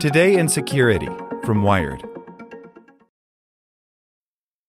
Today in Security from Wired.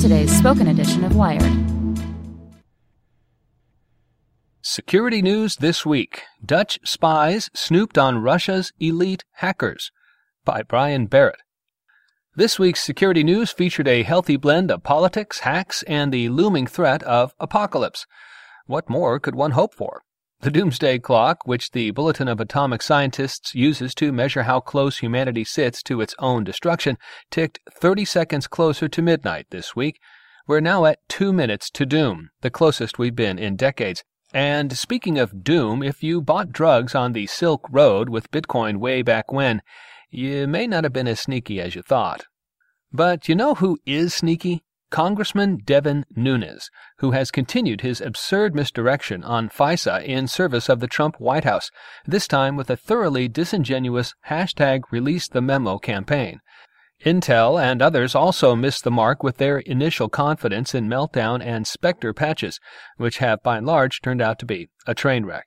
Today's spoken edition of Wired. Security news this week. Dutch spies snooped on Russia's elite hackers by Brian Barrett. This week's security news featured a healthy blend of politics, hacks, and the looming threat of apocalypse. What more could one hope for? The Doomsday Clock, which the Bulletin of Atomic Scientists uses to measure how close humanity sits to its own destruction, ticked 30 seconds closer to midnight this week. We're now at 2 minutes to doom, the closest we've been in decades. And speaking of doom, if you bought drugs on the Silk Road with Bitcoin way back when, you may not have been as sneaky as you thought. But you know who is sneaky? Congressman Devin Nunes, who has continued his absurd misdirection on FISA in service of the Trump White House, this time with a thoroughly disingenuous #release the memo campaign. Intel and others also missed the mark with their initial confidence in Meltdown and Spectre patches, which have by and large turned out to be a train wreck.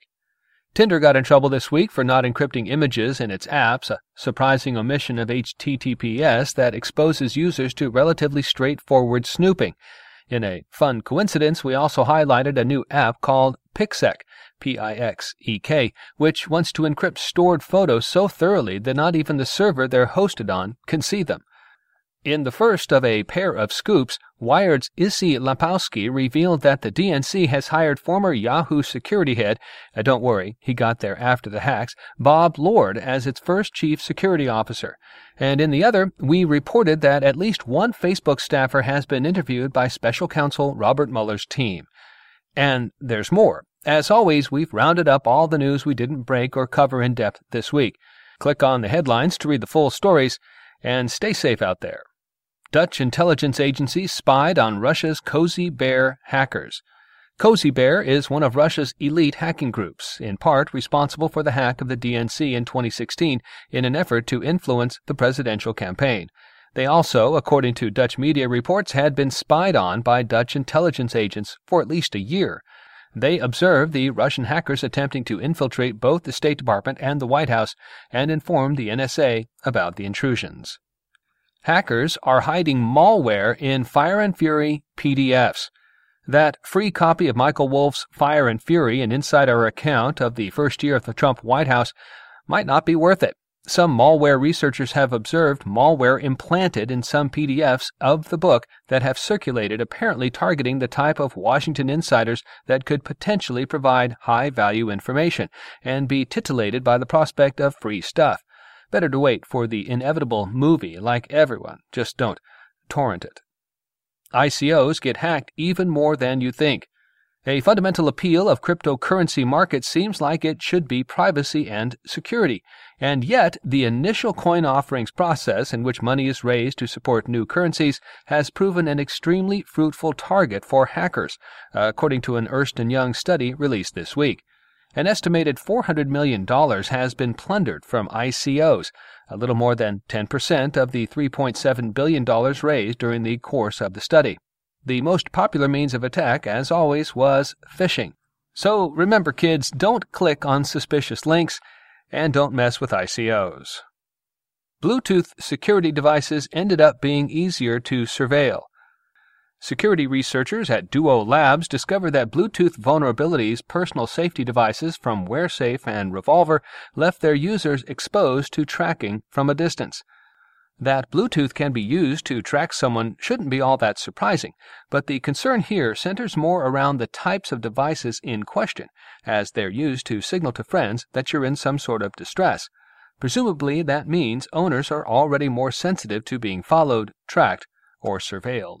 Tinder got in trouble this week for not encrypting images in its apps, a surprising omission of HTTPS that exposes users to relatively straightforward snooping. In a fun coincidence, we also highlighted a new app called Pixek, P-I-X-E-K, which wants to encrypt stored photos so thoroughly that not even the server they're hosted on can see them. In the first of a pair of scoops, Wired's Issy Lapowski revealed that the DNC has hired former Yahoo security head, don't worry, he got there after the hacks, Bob Lord as its first chief security officer. And in the other, we reported that at least one Facebook staffer has been interviewed by special counsel Robert Mueller's team. And there's more. As always, we've rounded up all the news we didn't break or cover in depth this week. Click on the headlines to read the full stories, and stay safe out there. Dutch intelligence agencies spied on Russia's Cozy Bear hackers. Cozy Bear is one of Russia's elite hacking groups, in part responsible for the hack of the DNC in 2016 in an effort to influence the presidential campaign. They also, according to Dutch media reports, had been spied on by Dutch intelligence agents for at least a year. They observed the Russian hackers attempting to infiltrate both the State Department and the White House and informed the NSA about the intrusions. Hackers are hiding malware in Fire and Fury PDFs. That free copy of Michael Wolff's Fire and Fury, an insider account of the first year of the Trump White House, might not be worth it. Some malware researchers have observed malware implanted in some PDFs of the book that have circulated, apparently targeting the type of Washington insiders that could potentially provide high-value information and be titillated by the prospect of free stuff. Better to wait for the inevitable movie like everyone. Just don't torrent it. ICOs get hacked even more than you think. A fundamental appeal of cryptocurrency markets seems like it should be privacy and security. And yet, the initial coin offerings process in which money is raised to support new currencies has proven an extremely fruitful target for hackers, according to an Ernst & Young study released this week. An estimated $400 million has been plundered from ICOs, a little more than 10% of the $3.7 billion raised during the course of the study. The most popular means of attack, as always, was phishing. So remember, kids, don't click on suspicious links and don't mess with ICOs. Bluetooth security devices ended up being easier to surveil. Security researchers at Duo Labs discovered that Bluetooth vulnerabilities personal safety devices from WearSafe and Revolver left their users exposed to tracking from a distance. That Bluetooth can be used to track someone shouldn't be all that surprising, but the concern here centers more around the types of devices in question, as they're used to signal to friends that you're in some sort of distress. Presumably, that means owners are already more sensitive to being followed, tracked, or surveilled.